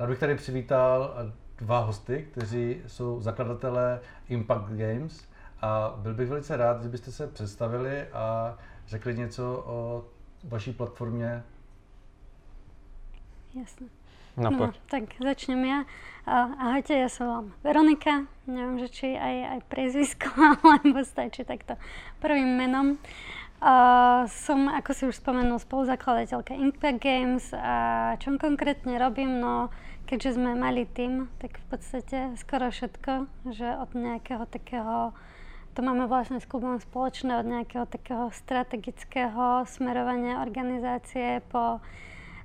Rád bych tady přivítal dva hosty, kteří jsou zakladatelé Impact Games a byl bych velice rád, kdybyste se představili a řekli něco o vaší platformě. Jasné. No, tak začnem ja. Ahojte, ja som vám Veronika, neviem, že či aj priezvisko, alebo stačí takto prvým menom. Som, ako si už spomenul, spoluzakladateľka Impact Games a čo konkrétne robím, no keďže sme mali tým, tak v podstate skoro všetko, že od nejakého takého, to máme vlastne s klubom spoločné, od nejakého takého strategického smerovania organizácie po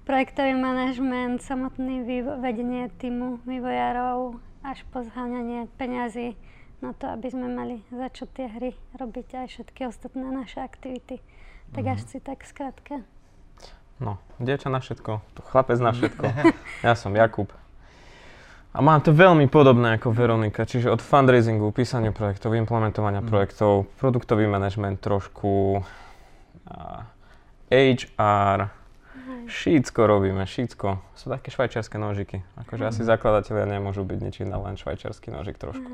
projektový manažment, samotný vedenie týmu vývojárov až po zháňanie peňazí na to, aby sme mali za čo tie hry robiť aj všetky ostatné naše aktivity. Tak až si tak skrátka. No, dievča na všetko, chlapec na všetko. Ja som Jakub. A mám to veľmi podobné ako Veronika, čiže od fundraisingu, písania projektov, implementovania projektov, produktový manažment trošku, HR, Všetko robíme. Sú také švajčiarske nožiky. Akože asi zakladatelia nemôžu byť ničím na len švajčiarsky nožik trošku.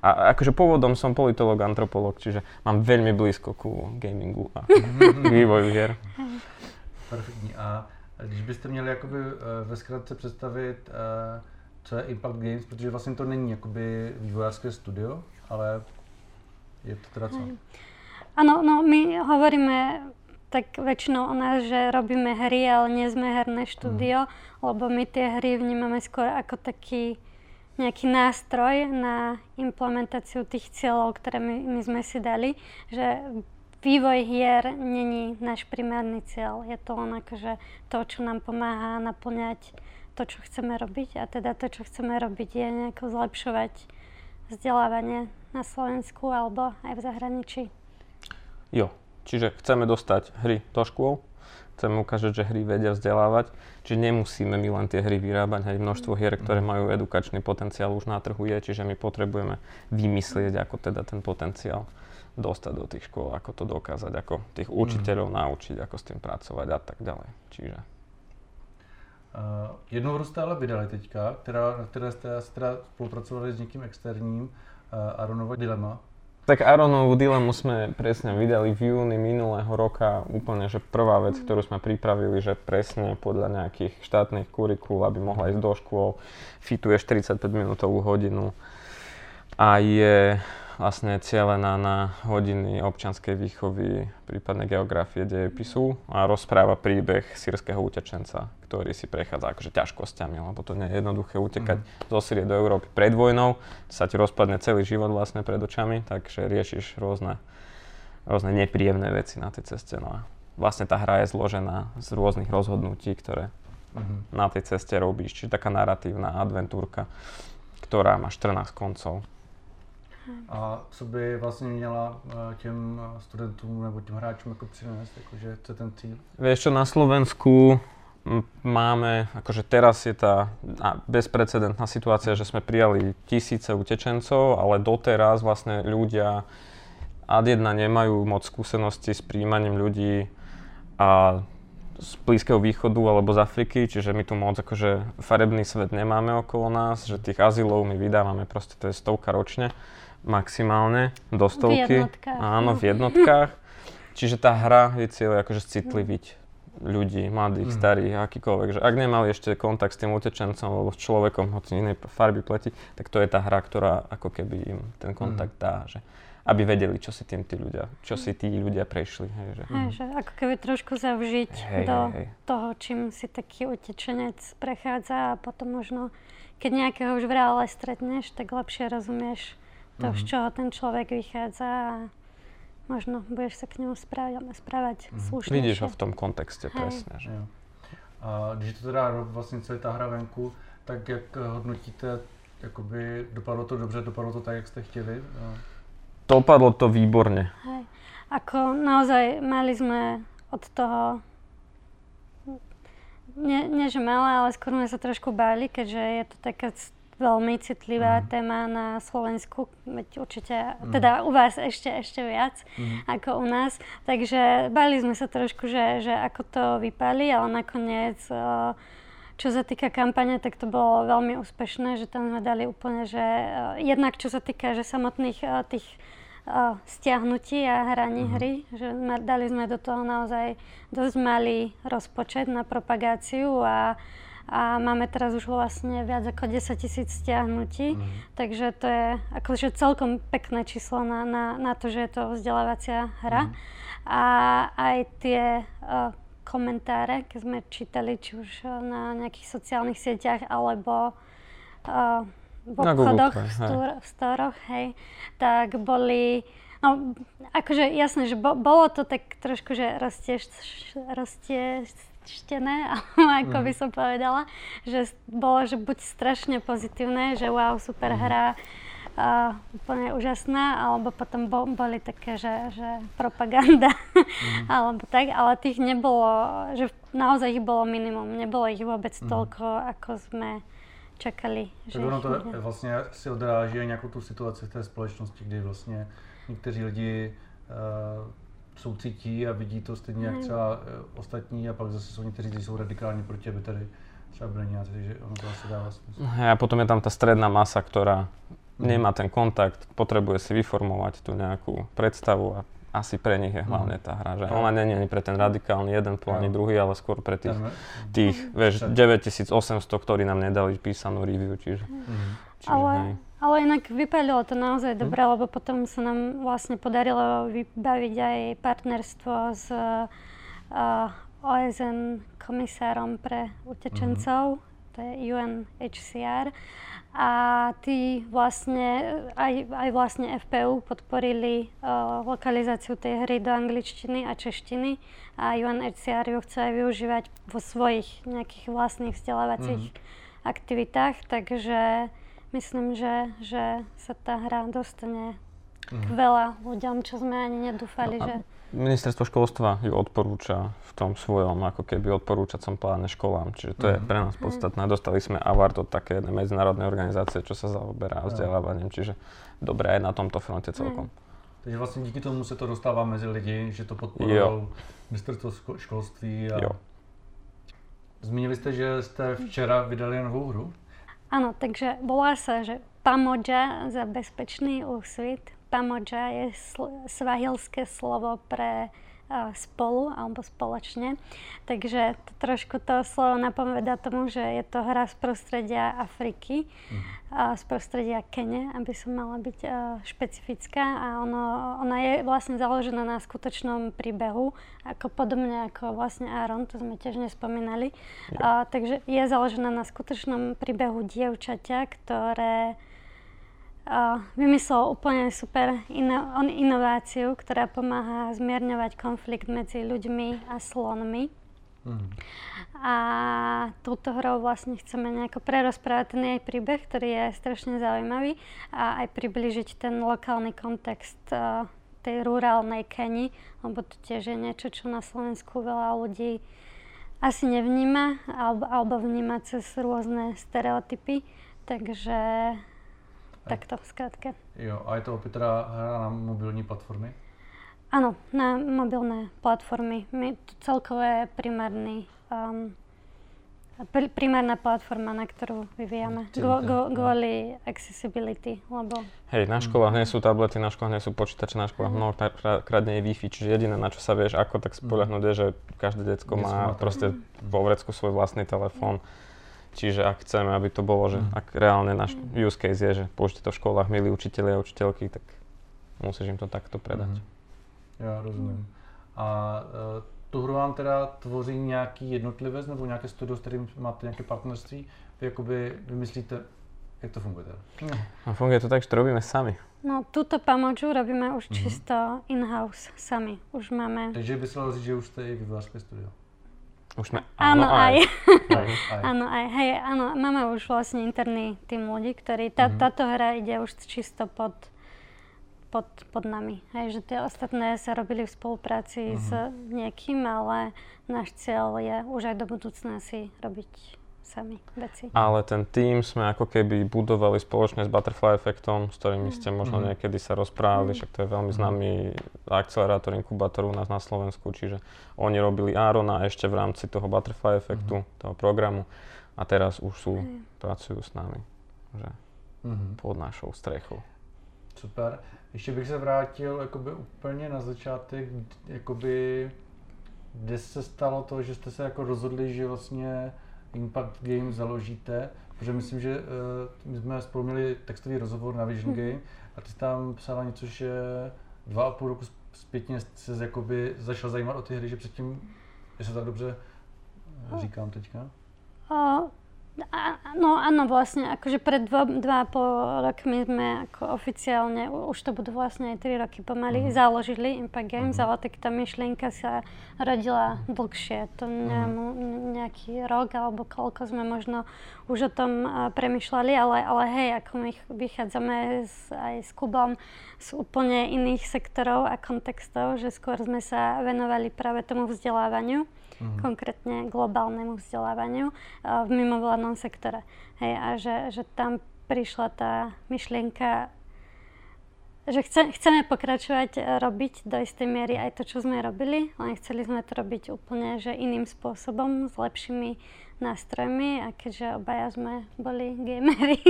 A akože pôvodom som politolog, antropolog, čiže mám veľmi blízko ku gamingu a k vývoju hier. Perfektní. A když byste měli jakoby ve zkratce představit, co je Impact Games, protože vlastně to není jakoby vývojářské studio, ale je to teda co? Ano, no my hovoríme tak väčšinou o nás, že robíme hry, ale nie sme herné štúdio, lebo my tie hry vnímame skôr ako taký nejaký nástroj na implementáciu tých cieľov, ktoré my sme si dali, že vývoj hier není náš primárny cieľ, je to len akože to, čo nám pomáha naplňať to, čo chceme robiť a teda to, čo chceme robiť je nejako zlepšovať vzdelávanie na Slovensku alebo aj v zahraničí. Jo. Čiže chceme dostať hry do škôl, chceme ukázať, že hry vedia vzdelávať, čiže nemusíme my len tie hry vyrábať, aj množstvo hier, ktoré majú edukačný potenciál už na trhu je, čiže my potrebujeme vymyslieť, ako teda ten potenciál dostať do tých škôl, ako to dokázať, ako tých učiteľov naučiť, ako s tým pracovať a tak ďalej. Čiže jednu hru stále vydali teďka, která jste spolupracovali s někým externím, Aronovo dilema. Tak Aronovu dilemu sme presne vydali v júni minulého roka, úplne že prvá vec, ktorú sme pripravili, že presne podľa nejakých štátnych kurikúl, aby mohla ísť do škôl, fituje 45-minútovú hodinu a je vlastne cielená na hodiny občianskej výchovy, prípadne geografie, dejepisu a rozpráva príbeh sýrskeho utečenca, ktorý si prechádza akože ťažkosťami, lebo to nie je jednoduché utekať zo Sýrie do Európy pred vojnou, sa ti rozpadne celý život vlastne pred očami, takže riešiš rôzne nepríjemné veci na tej ceste. No a vlastne tá hra je zložená z rôznych rozhodnutí, ktoré na tej ceste robíš, čiže taká naratívna adventúrka, ktorá má 14 koncov. A co by vlastně měla těm studentům nebo těm hráčům jako přinést, jakože co je ten cíl? Vieš čo, na Slovensku máme, akože teraz je tá bezprecedentná situácia, že sme prijali tisíce utečencov, ale doteraz vlastne ľudia ad jedna nemajú moc skúsenosti s prijímaním ľudí a z Blízkeho východu alebo z Afriky, čiže my tu moc akože farebný svet nemáme okolo nás, že tých azylov my vydávame proste, to je 100 ročne maximálne, do 100. Áno, v jednotkách. Čiže tá hra je cieľ akože citliviť ľudí, mladých, starých, akýkoľvek, že ak nemali ešte kontakt s tým utečencom alebo s človekom, hoci inej farby pleti, tak to je tá hra, ktorá ako keby im ten kontakt dá, že aby vedeli, čo si tým tí ľudia, prešli. Hej, že. Že ako keby trošku zavžiť toho, čím si taký utečenec prechádza a potom možno, keď nejakého už v reále stretneš, tak lepšie rozumieš to, z čoho ten človek vychádza a možno budeš sa k nemu správať slušnejšie. Vidíš ho v tom kontexte, presne. Že. A když to teda vlastne celá tá hra venku, tak jak hodnotíte, jakoby dopadlo to dobře, dopadlo to tak, jak ste chteli? Dopadlo to výborne. Hej. Ako naozaj mali sme od toho, nie že malé, ale skôr sme sa trošku báli, keďže je to taká veľmi citlivá téma na Slovensku, určite, teda u vás ešte viac ako u nás. Takže báli sme sa trošku, že ako to vypáli, ale nakoniec Čo sa týka kampane, tak to bolo veľmi úspešné, že tam hľadali úplne, že jednak čo sa týka že samotných tých stiahnutí a hraní hry, že dali sme do toho naozaj dosť malý rozpočet na propagáciu a máme teraz už vlastne viac ako 10 000 stiahnutí, takže to je akože celkom pekné číslo na to, že je to vzdelávacia hra. A aj tie komentáre, keď sme čítali či už na nejakých sociálnych sieťach alebo v obchodoch, v storoch, hej, tak boli, no akože jasné, že bolo to tak trošku, že roztieštené, alebo ako by som povedala, že bolo, že buď strašne pozitívne, že wow, super hra, úplne úžasná, alebo potom boli také, že propaganda, alebo tak, ale tých nebolo, že naozaj ich bolo minimum, nebolo ich vôbec toľko, ako sme čekali. Že tak ono to vlastně si odráží i nějakou tu situaci v té společnosti, kdy vlastně někteří lidi soucítí a vidí to stejně jak třeba ostatní a pak zase jsou někteří, kteří jsou radikální proti, aby tady třeba byli nějací, takže ono to asi dává smysl. A potom je tam ta středná masa, která nemá ten kontakt, potřebuje si vyformovat tu nějakou představu a asi pre nich je hlavně ta hra, že ona není ani pre ten radikálny jeden pol, ani druhý, ale skôr pre tých vieš, 9800, ktorí nám nedali písanú review, čiže ale inak vypadlo to naozaj dobre, lebo potom sa nám vlastne podarilo vybaviť aj partnerstvo s OSN komisárom pre utečencov, to je UNHCR, a tí vlastne, aj vlastne FPU podporili lokalizáciu tej hry do angličtiny a češtiny a UNHCR ju chce aj využívať vo svojich nejakých vlastných vzdelávacích aktivitách, takže myslím, že sa tá hra dostane k veľa ľuďom, čo sme ani nedúfali, že... Ministerstvo školstva ju odporúča v tom svojom ako keby odporúčacom pláne školám, čiže to je pre nás podstatné. Dostali sme award od také medzinárodnej organizácie, čo sa zaoberá vzdelávaním, čiže dobré aj na tomto fronte celkom. Takže vlastne díky tomu se to dostává mezi lidi, že to podporovalo ministerstvo školství a... Zmínili ste, že ste včera vydali novú hru? Áno, takže volá sa, že Pamoda za bezpečný úsvit. Pamoda je svahilské slovo pre spolu alebo spoločne. Takže trošku to slovo napovedá tomu, že je to hra z prostredia Afriky, z prostredia Kene, aby som mala byť špecifická. A ona je vlastne založená na skutočnom príbehu, ako podobne ako vlastne Aron, to sme tiež nespomínali. Takže je založená na skutočnom príbehu dievčaťa, ktoré vymyslel úplne super inováciu, ktorá pomáha zmierňovať konflikt medzi ľuďmi a slonmi. A touto hrou vlastne chceme nejako prerozprávať ten jej príbeh, ktorý je strašne zaujímavý a aj priblížiť ten lokálny kontext tej rurálnej Keni, lebo to tiež je niečo, čo na Slovensku veľa ľudí asi nevníma alebo vníma cez rôzne stereotypy, takže... Tak to zkrátka. Jo, a je to opět hra na mobilní platformy? Ano, na mobilné platformy. Celkové primárna platforma, na kterou vyvíjame. Kvůli accessibility, lebo... Hej, na školách nejsou tablety, na školách nejsou počítače, na školách mnohokrát nie je Wi-Fi, čiže jediné, na čo sa vieš ako tak spoľahnúť je, že každé decko má proste vo vrecku svoj vlastný telefon. Čiže ak chceme, aby to bolo, že ak reálne náš use case je, že použite to v školách, milí učitelia a učiteľky, tak musíš im to takto predať. Já rozumím. A tu hru vám teda tvoří nějaký jednotlivec nebo nějaké studio, s kterým máte nějaké partnerství? Vy jakoby vymyslíte, jak to funguje teda? A funguje to tak, že to robíme sami. No, tuto Pamodu robíme už čisto in-house, sami. Už máme... Takže by se dalo říct, že už jste i vyvářské studio. Už sme, áno, máme už vlastne interný tým ľudí, ktorí, táto hra ide už čisto pod nami, hej, že tie ostatné sa robili v spolupráci s niekým, ale náš cieľ je už aj do budúcna si robiť sami veci. Ale ten tým sme ako keby budovali spoločne s Butterfly Effectom, s ktorými ste možno niekedy sa rozprávali, však to je veľmi známy akcelerátor, inkubátor u nás na Slovensku, čiže oni robili Arona ešte v rámci toho Butterfly Effectu, toho programu. a teraz už sú, pracujú s nami, že pod našou strechou. Super. Ještě bych se vrátil jakoby úplně na začátek, jakoby, kde se stalo to, že jste se jako rozhodli, že vlastně Impact Games založíte, protože myslím, že my jsme spolu měli textový rozhovor na Vision Game a ty jsi tam psala něco, že 2,5 roku zpětně se jakoby začal zajímat o ty hry, že předtím, jestli tak dobře říkám teďka? No áno, vlastne, akože pred 2,5 rokmi sme ako oficiálne, už to budú vlastne aj 3 roky pomaly, založili Impact Games, ale tak tá myšlienka sa rodila dlhšie. To nejaký rok alebo koľko sme možno už o tom premyšľali, ale hej, ako my vychádzame aj s Kubom z úplne iných sektorov a kontextov, že skôr sme sa venovali práve tomu vzdelávaniu. Konkrétne globálnemu vzdelávaniu v mimovládnom sektore. Hej, a že tam prišla tá myšlienka, že chceme pokračovať robiť do istej miery aj to, čo sme robili, len chceli sme to robiť úplne že iným spôsobom, s lepšími nástrojmi a keďže obaja sme boli gamery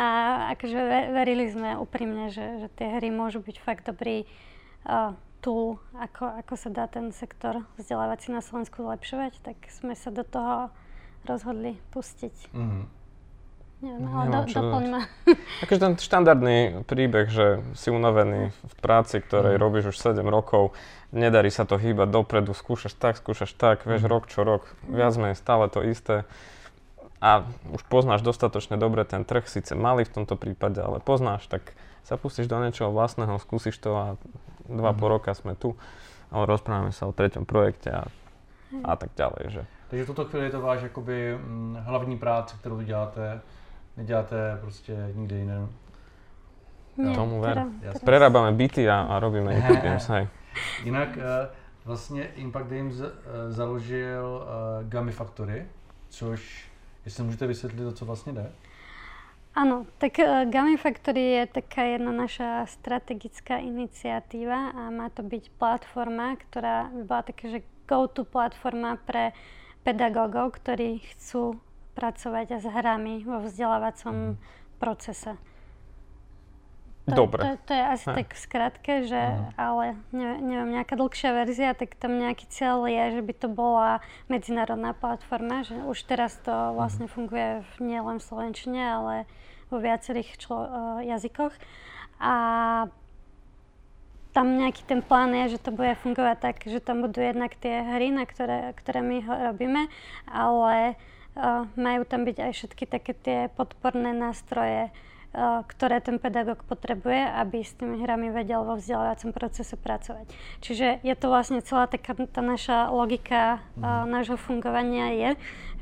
a akože verili sme úprimne, že tie hry môžu byť fakt dobrý tool, ako sa dá ten sektor vzdelávací na Slovensku zlepšovať, tak sme sa do toho rozhodli pustiť. Neviem, ale doplň ma. Akože ten štandardný príbeh, že si unavený v práci, ktorej robíš už 7 rokov, nedarí sa to hýbať dopredu, skúšaš tak, vieš, rok čo rok, viac menej stále to isté. A už poznáš dostatočne dobre ten trh, síce malý v tomto prípade, ale poznáš, tak sa pustíš do niečoho vlastného, skúsiš to a 2,5 roka sme tu, ale rozprávame sa o 3. projekte a tak ďalej. Že. Takže v tuto chvíli je to váš jakoby, hlavní práce, kterou děláte, neděláte prostě nikde jiné. Tomu ver. Prerábame byty a robíme Impact Games. Jinak vlastně Impact Games založil Gamifactory, což jestli můžete vysvětlit, o co vlastně jde? Áno, tak Gamifactory je taká jedna naša strategická iniciatíva a má to byť platforma, ktorá by bola taká, že go-to platforma pre pedagógov, ktorí chcú pracovať s hrami vo vzdelávacom procese. To je asi tak v skratke, že, ale neviem, nejaká dlhšia verzia, tak tam nejaký cieľ je, že by to bola medzinárodná platforma, že už teraz to vlastne funguje nielen v slovenčine, ale vo viacerých jazykoch. A tam nejaký ten plán je, že to bude fungovať tak, že tam budú jednak tie hry, na ktoré my robíme, ale majú tam byť aj všetky také tie podporné nástroje, ktoré ten pedagóg potrebuje, aby s tými hrami vedel vo vzdelávacom procese pracovať. Čiže je to vlastne celá taká tá naša logika nášho fungovania je,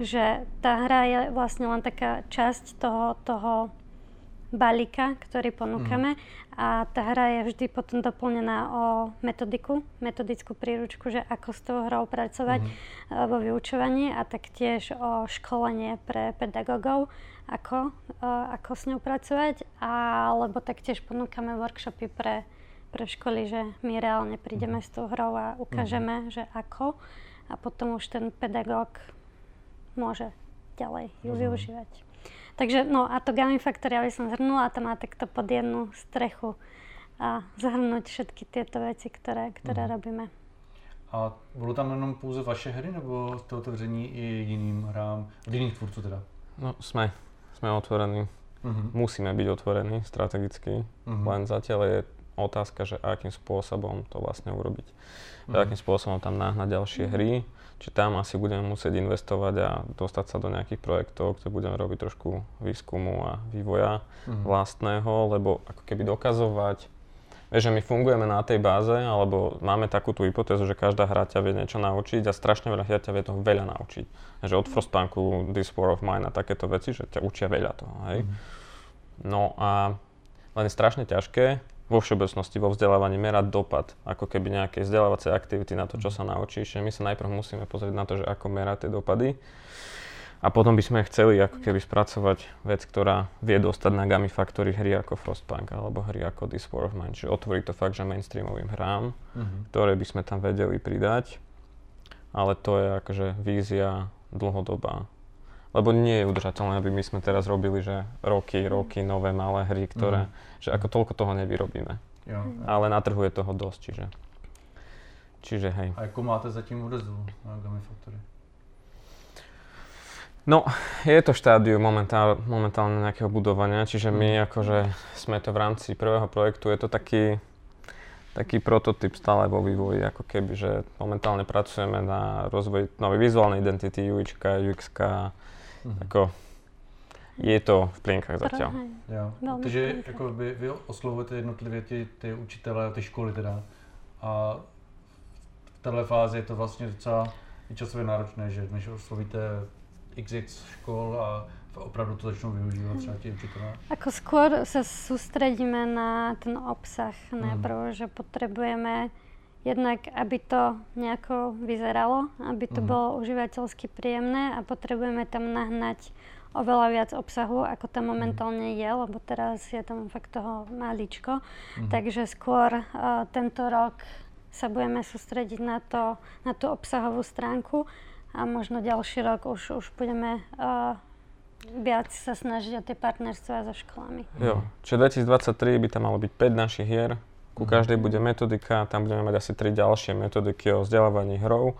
že tá hra je vlastne len taká časť toho balíka, ktorý ponúkame a tá hra je vždy potom doplnená o metodickú príručku, že ako s tou hrou pracovať vo vyučovaní a taktiež o školenie pre pedagógov, ako s ňou pracovať, alebo taktiež ponúkame workshopy pre školy, že my reálne prídeme s tou hrou a ukážeme, že ako a potom už ten pedagóg môže ďalej ju využívať. Takže, no a to Gamifactory, aby som zhrnula, to má takto pod jednu strechu a zhrnúť všetky tieto veci, ktoré robíme. A budú tam jenom pouze vaše hry, nebo ste otevření i jiným hrám, jiných tvůrců teda? No, sme otvorení. Musíme byť otvorení strategicky, len zatiaľ je otázka, že akým spôsobom to vlastne urobiť. Akým spôsobom tam nahnať ďalšie hry, či tam asi budeme musieť investovať a dostať sa do nejakých projektov, kde budeme robiť trošku výskumu a vývoja vlastného, lebo ako keby dokazovať, že my fungujeme na tej báze, alebo máme takú tú hypotézu, že každá hra ťa vie niečo naučiť a strašne veľa hra ťa vie toho veľa naučiť. Že od Frostpunku, This War of Mine a takéto veci, že ťa učia veľa toho, hej. No a len je strašne ťažké vo všeobecnosti vo vzdelávaní merať dopad ako keby nejakej vzdelávacej aktivity na to, čo sa naučíš. My sa najprv musíme pozrieť na to, že ako merať tie dopady a potom by sme chceli ako keby spracovať vec, ktorá vie dostať na Gamifactory hry ako Frostpunk alebo hry ako This War of Mine, čiže otvorí to fakt, že mainstreamovým hrám, ktoré by sme tam vedeli pridať, ale to je akože vízia dlhodobá. Lebo nie je udržateľné, aby my sme teraz robili, že roky nové malé hry, ktoré, že ako toľko toho nevyrobíme. Jo. Ale na trhu je toho dosť, čiže hej. A ako máte zatím odezvu na Gamifactory? No, je to štádium momentálne nejakého budovania, čiže my akože sme to v rámci prvého projektu, je to taký prototyp stále vo vývoji, ako keby, že momentálne pracujeme na rozvoji novej vizuálnej identity, UIčka, UXka, ako je to v plienkách zatiaľ. Jo. Takže jako vy oslovujete jednotlivě ty učitele, ty školy teda a v této fázi je to vlastně docela časově náročné, že než oslovíte XX škol a opravdu to začnou využívat třeba ti učitelé? Ako skôr se soustředíme na ten obsah, najprv, že potřebujeme jednak, aby to nějako vyzeralo, aby to bylo uživatelsky príjemné a potřebujeme tam nahnať oveľa viac obsahu, ako tam momentálne je, lebo teraz je tam fakt toho maličko. Takže skôr tento rok sa budeme sústrediť na tú obsahovú stránku a možno ďalší rok už budeme viac sa snažiť o tie partnerstvá so školami. Jo, čiže 2023 by tam malo byť 5 našich hier, ku každej bude metodika, tam budeme mať asi 3 ďalšie metodiky o vzdelávaní hrou.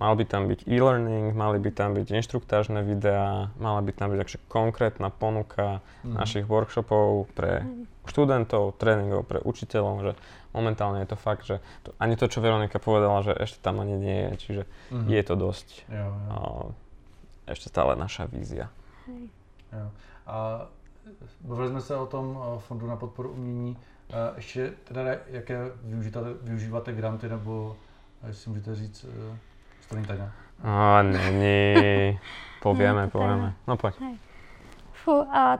Mal by tam byť e-learning, mali by tam byť inštruktážne videá, mala by tam byť takže konkrétna ponuka našich workshopov pre študentov, tréningov pre učiteľov, že momentálne je to fakt, že to, ani to, čo Veronika povedala, že ešte tam ani nie je, čiže je to dosť, ešte stále naša vízia. Jo. A bavili sme sa o tom fondu na podporu umění, ešte teda jaké využívate granty, nebo jestli môžete říct, Sprintania. A není, povieme. No poď.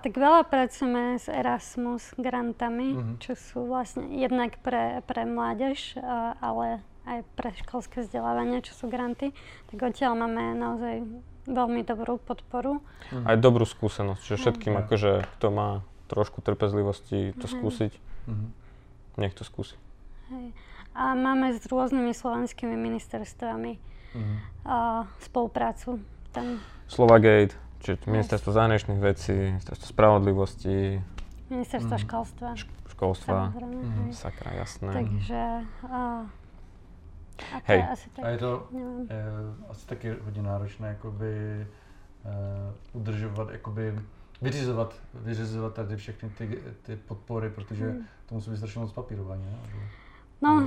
Tak veľa pracujeme s Erasmus grantami, čo sú vlastne jednak pre mládež, ale aj pre školské vzdelávanie, čo sú granty. Tak odtiaľ máme naozaj veľmi dobrú podporu. Aj dobrú skúsenosť, čiže všetkým akože, kto má trošku trpezlivosti to skúsiť, nech to skúsi. Hej. A máme s rôznymi slovenskými ministerstvami a spoluprácu tam. Slovagate, čiže ministerstvo zahraničných vecí, ministerstvo spravodlivosti. Ministerstvo školstva. Školstva. Sakra, jasné. Takže hej. A je to asi taky hodně náročné jakoby udržovat, jakoby vyřizovat tady všechny ty podpory, protože to musí být strašně moc papírování, ne? No,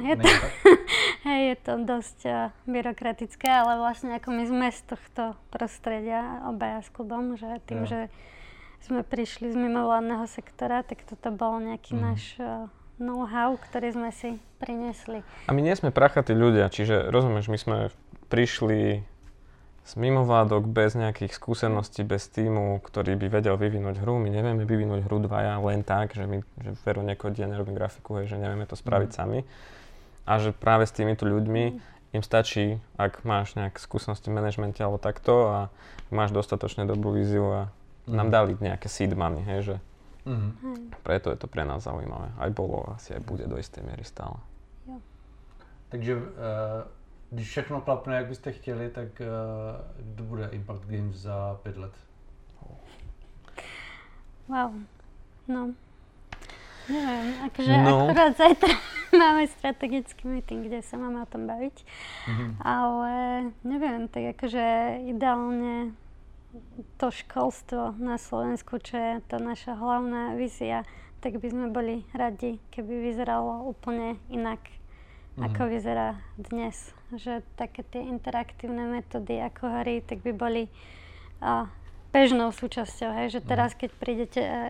je to dosť byrokratické, ale vlastne ako my sme z tohto prostredia obaja s klubom, že tým, že sme prišli z mimovládneho sektora, tak toto bol nejaký náš know-how, ktorý sme si priniesli. A my nie sme prachatí ľudia, čiže rozumieš, my sme prišli z mimovládok bez nejakých skúseností, bez týmu, ktorý by vedel vyvinúť hru. My nevieme vyvinúť hru dvaja len tak, že my veru niekoho nerobím grafiku, že nevieme to spraviť sami. A že práve s týmito ľuďmi im stačí, ak máš nejaké skúsenosti v manažmente alebo takto a máš dostatočne dobrú víziu a nám dali nejaké seed money, hej, že preto je to pre nás zaujímavé. Aj bolo, asi aj bude do istej miery stále. Jo. Takže když všechno klapne, jak byste chtěli, tak to bude Impact Games za 5 let. Wow, no, nevím, takže akorát zajtra máme strategický meeting, kde se máme o tom bavit, ale nevím, tak jakože ideálně to školstvo na Slovensku, čo je ta naša hlavná vizia, tak by sme boli radi, keby vyzeralo úplně jinak. Ako vyzerá dnes, že také tie interaktívne metódy ako hry, tak by boli bežnou súčasťou, hej, že teraz keď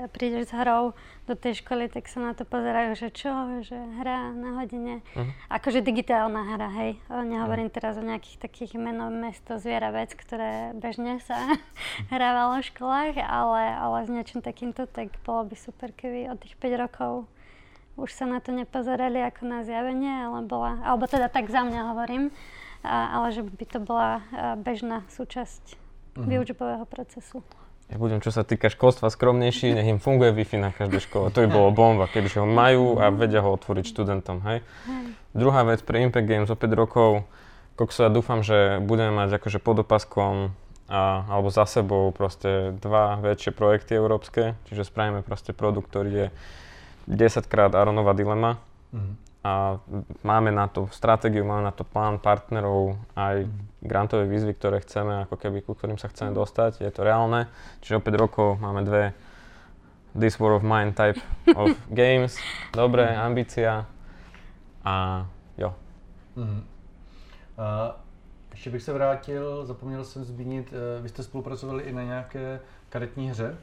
prídeš s hrou do tej školy, tak sa na to pozerajú, že čo, že hra na hodine, akože digitálna hra, hej, nehovorím teraz o nejakých takých meno, mesto, zviera, vec, ktoré bežne sa hrávalo v školách, ale s niečím takýmto, tak bolo by super, keby od tých 5 rokov už sa na to nepozerali ako na zjavenie, alebo teda tak za mňa hovorím, ale že by to bola bežná súčasť výučbového procesu. Ja budem, čo sa týka školstva, skromnejší, nech im funguje Wi-Fi na každej škole. To by bolo bomba, kebyže ho majú a vedia ho otvoriť študentom, hej. Druhá vec pre Impact Games o 5 rokov, kokso, ja dúfam, že budeme mať akože pod opaskom alebo za sebou proste dva väčšie projekty európske, čiže spravíme proste produkt, ktorý je 10-krát Aronova dilema. A máme na to stratégiu, máme na to plán partnerov, aj grantové výzvy, ktoré chceme, ako keby, ku ktorým sa chceme dostať, je to reálne. Čiže o 5 rokov máme dve This War of Mine type of games. Dobre, ambícia a jo. Ještě bych se vrátil, zapomněl jsem zmínit, vy jste spolupracovali i na nějaké karetní hře,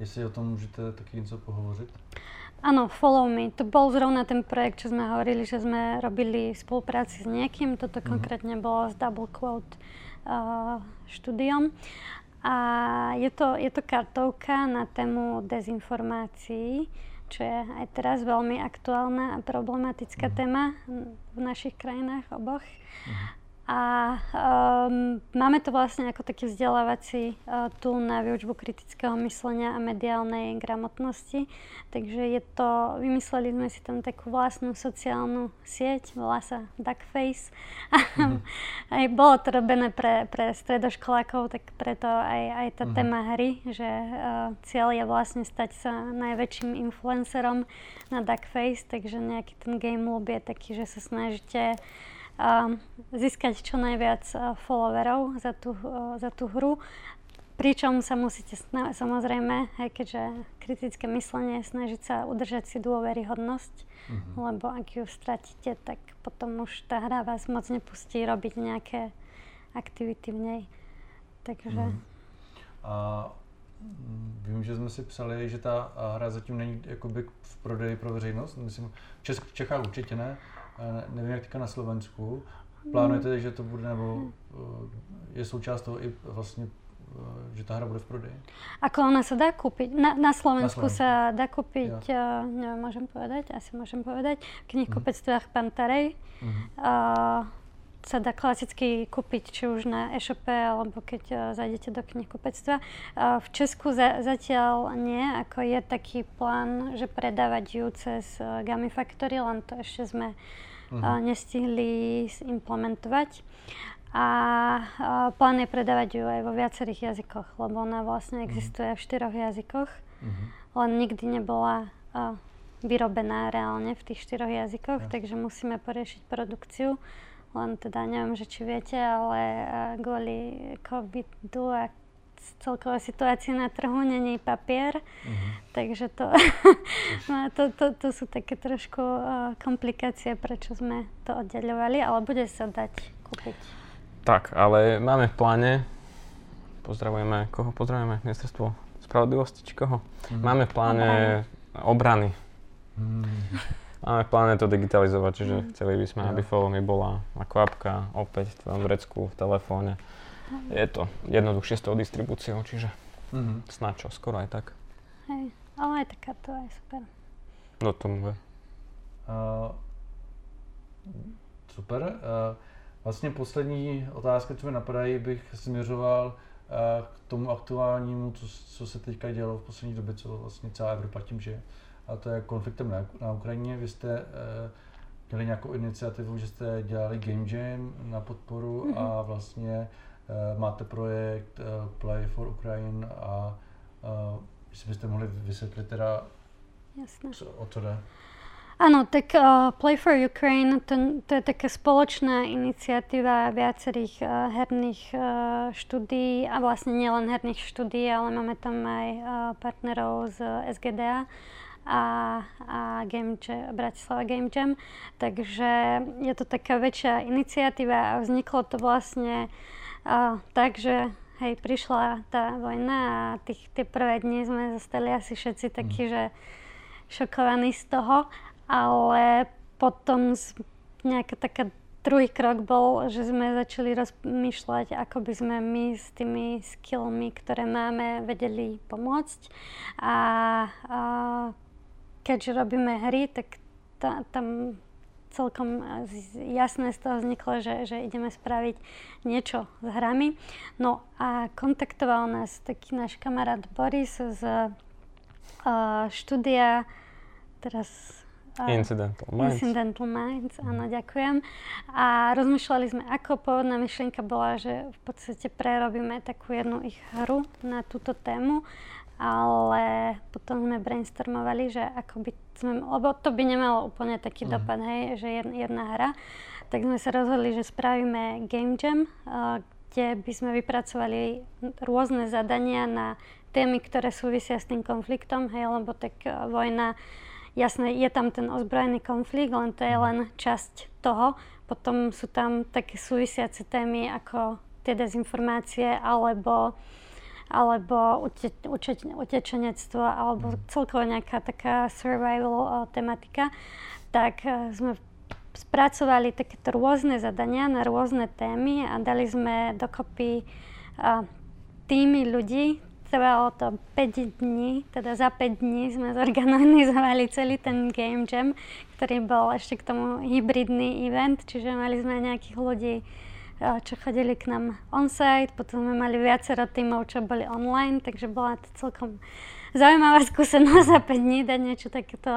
jestli o tom můžete taky něco pohovořit? Ano, Follow Me, to byl zrovna ten projekt, co jsme hovorili, že jsme robili spolupráci s někým, toto konkrétně bylo s Double Quote štúdiom. A je to kartovka na tému dezinformácií, čo je aj teraz veľmi aktuálna a problematická téma v našich krajinách oboch. A máme to vlastne ako taký vzdelávací tool na výučbu kritického myslenia a mediálnej gramotnosti. Takže je to, vymysleli sme si tam takú vlastnú sociálnu sieť, volá sa Duckface. Aj bolo to robené pre stredoškolákov, tak preto aj tá téma hry, že cieľ je vlastne stať sa najväčším influencerom na Duckface, takže nejaký ten game loop je taký, že sa snažíte získať čo najviac followerov za tú hru, pričom sa musíte samozrejme, aj keďže kritické myslenie, snažiť sa udržať si dôveryhodnosť, lebo ak ju stratíte, tak potom už tá hra vás moc nepustí robiť nejaké aktivity v nej. Takže... A vím, že jsme si psali, že ta hra zatím není jakoby v prodeji pro veřejnost, myslím, v Čechách určitě ne. Nevím, jak teďka na Slovensku. Plánujete, že to bude, nebo je součást toho i vlastně, že ta hra bude v prodeji? Ako ona sa dá kúpiť? Na Slovensku sa dá kúpiť, ja. Neviem, môžem povedať, v knihkupectvách Pantarej. Sa dá klasicky kúpiť, či už na e-shope, alebo keď zajdete do knihkupectva. V Česku zatiaľ nie, ako je taký plán, že predávať ju cez Gamifactory, len to ešte sme nestihli implementovať. A plán je predávať ju aj vo viacerých jazykoch, lebo ona vlastne existuje v 4 jazykoch, len nikdy nebola vyrobená reálne v tých 4 jazykoch, takže musíme poriešiť produkciu. Len teda neviem, že či viete, ale kvôli covidu a celkovej situácii na trhu není papier, takže to sú také trošku komplikácie, prečo sme to oddeľovali, ale bude sa dať kúpiť. Tak, ale máme v pláne, pozdravujeme, koho pozdravujeme? Ministerstvo spravodlivosti, či koho? Máme v pláne obrany. Máme v pláne to digitalizovať, čiže chceli by sme, aby Follow Me bola ako apka, opäť v tvojom vrecku, v telefóne. Je to jednoduchšie s tou distribúciou, čiže snáď čo, skoro aj tak. Hej, ale aj taká to je super. No to môže. Super. Vlastně poslední otázky, co mi napadají, bych směřoval k tomu aktuálnímu, co se teďka dělo v poslední době, co vlastně celá Evropa tím žije. A to je konfliktem na Ukrajině. Vy jste měli nějakou iniciativu, že jste dělali Game Jam na podporu a vlastně máte projekt Play for Ukraine a jestli byste mohli vysvětlit teda, o co jde. Áno, tak Play for Ukraine to je taká spoločná iniciatíva viacerých herných štúdií a vlastne nielen herných štúdií, ale máme tam aj partnerov z SGDA a Bratislava Game Jam. Takže je to taká väčšia iniciatíva a vzniklo to vlastne tak, že hej, prišla tá vojna a tie prvé dni sme zostali asi všetci takí, že šokovaní z toho. Ale potom nejaký taký druhý krok bol, že sme začali rozmýšľať, ako by sme my s tými skillmi, ktoré máme, vedeli pomôcť. A keďže robíme hry, tak tam celkom jasné z toho vzniklo, že ideme spraviť niečo s hrami. No a kontaktoval nás taký náš kamarát Boris z štúdia, teraz Incidental Minds, áno, ďakujem. A rozmýšľali sme, ako pôvodná myšlienka bola, že v podstate prerobíme takú jednu ich hru na túto tému, ale potom sme brainstormovali, že ako by sme, lebo to by nemalo úplne taký dopad, hej, že jedna hra, tak sme sa rozhodli, že spravíme Game Jam, kde by sme vypracovali rôzne zadania na témy, ktoré súvisia s tým konfliktom, hej, lebo tak vojna, jasné, je tam ten ozbrojený konflikt, len to je len časť toho. Potom sú tam také súvisiace témy ako tie dezinformácie, alebo utečenectvo, alebo celkovo nejaká taká survival tematika. Tak sme spracovali takéto rôzne zadania na rôzne témy a dali sme dokopy týmy ľudí. Trvalo to 5 dní, teda za 5 dní sme zorganizovali celý ten Game Jam, ktorý bol ešte k tomu hybridný event, čiže mali sme nejakých ľudí, čo chodili k nám on-site, potom sme mali viacero tímov, čo boli online, takže bola to celkom zaujímavá skúsenosť za 5 dní dať niečo takéto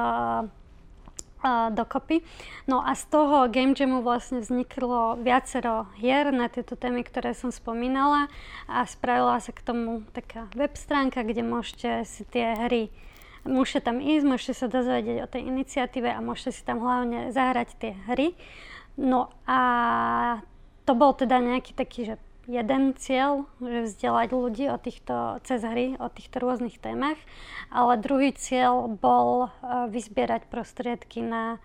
dokopy. No a z toho Game Jamu vlastne vzniklo viacero hier na tieto témy, ktoré som spomínala a spravila sa k tomu taká web stránka, kde môžete si tie hry, môžete tam ísť, môžete sa dozvedieť o tej iniciatíve a môžete si tam hlavne zahrať tie hry. No a to bol teda nejaký taký, že jeden cieľ, že vzdelať ľudí o týchto, cez hry, o týchto rôznych témach, ale druhý cieľ bol vyzbierať prostriedky na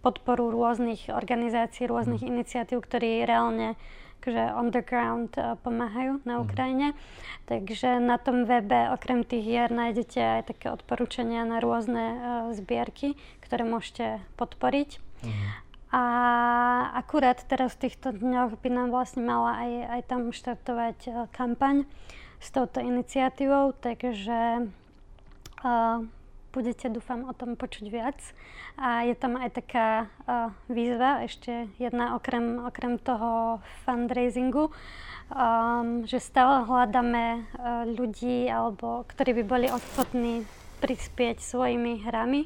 podporu rôznych organizácií, rôznych iniciatív, ktorí reálne akože underground pomáhajú na Ukrajine. Takže na tom webe okrem tých hier nájdete aj také odporúčania na rôzne zbierky, ktoré môžete podporiť. A akurát teraz v týchto dňoch by nám vlastne mala aj tam štartovať kampaň s touto iniciatívou, takže budete, dúfam, o tom počuť viac. A je tam aj taká výzva, ešte jedna okrem toho fundraisingu, že stále hľadáme ľudí, alebo ktorí by boli ochotní prispieť svojimi hrami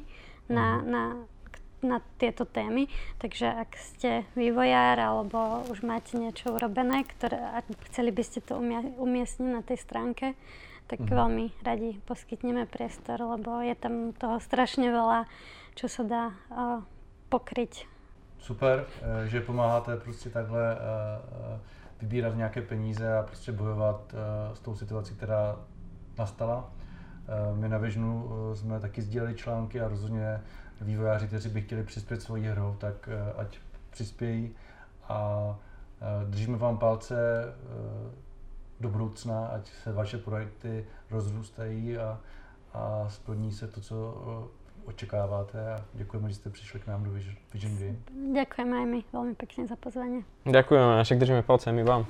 na tieto témy, takže ak ste vývojár alebo už máte niečo urobené, ktoré, a chceli by ste to umiestniť na tej stránke, tak veľmi radi poskytneme priestor, lebo je tam toho strašne veľa, čo sa dá pokryť. Super, že pomáháte prostě takhle vybírat nějaké peníze a prostě bojovat s tou situací, která nastala. My na Vižnu jsme taky sdíleli články a rozhodně vývojáři, kteří by chtěli přispět svojí hrou, tak ať přispějí a držíme vám palce do budoucna, ať se vaše projekty rozrůstají a splní se to, co očekáváte a děkujeme, že jste přišli k nám do Vision Day. Děkujeme i my velmi pěkně za pozvání. Děkujeme, však držíme palce my vám.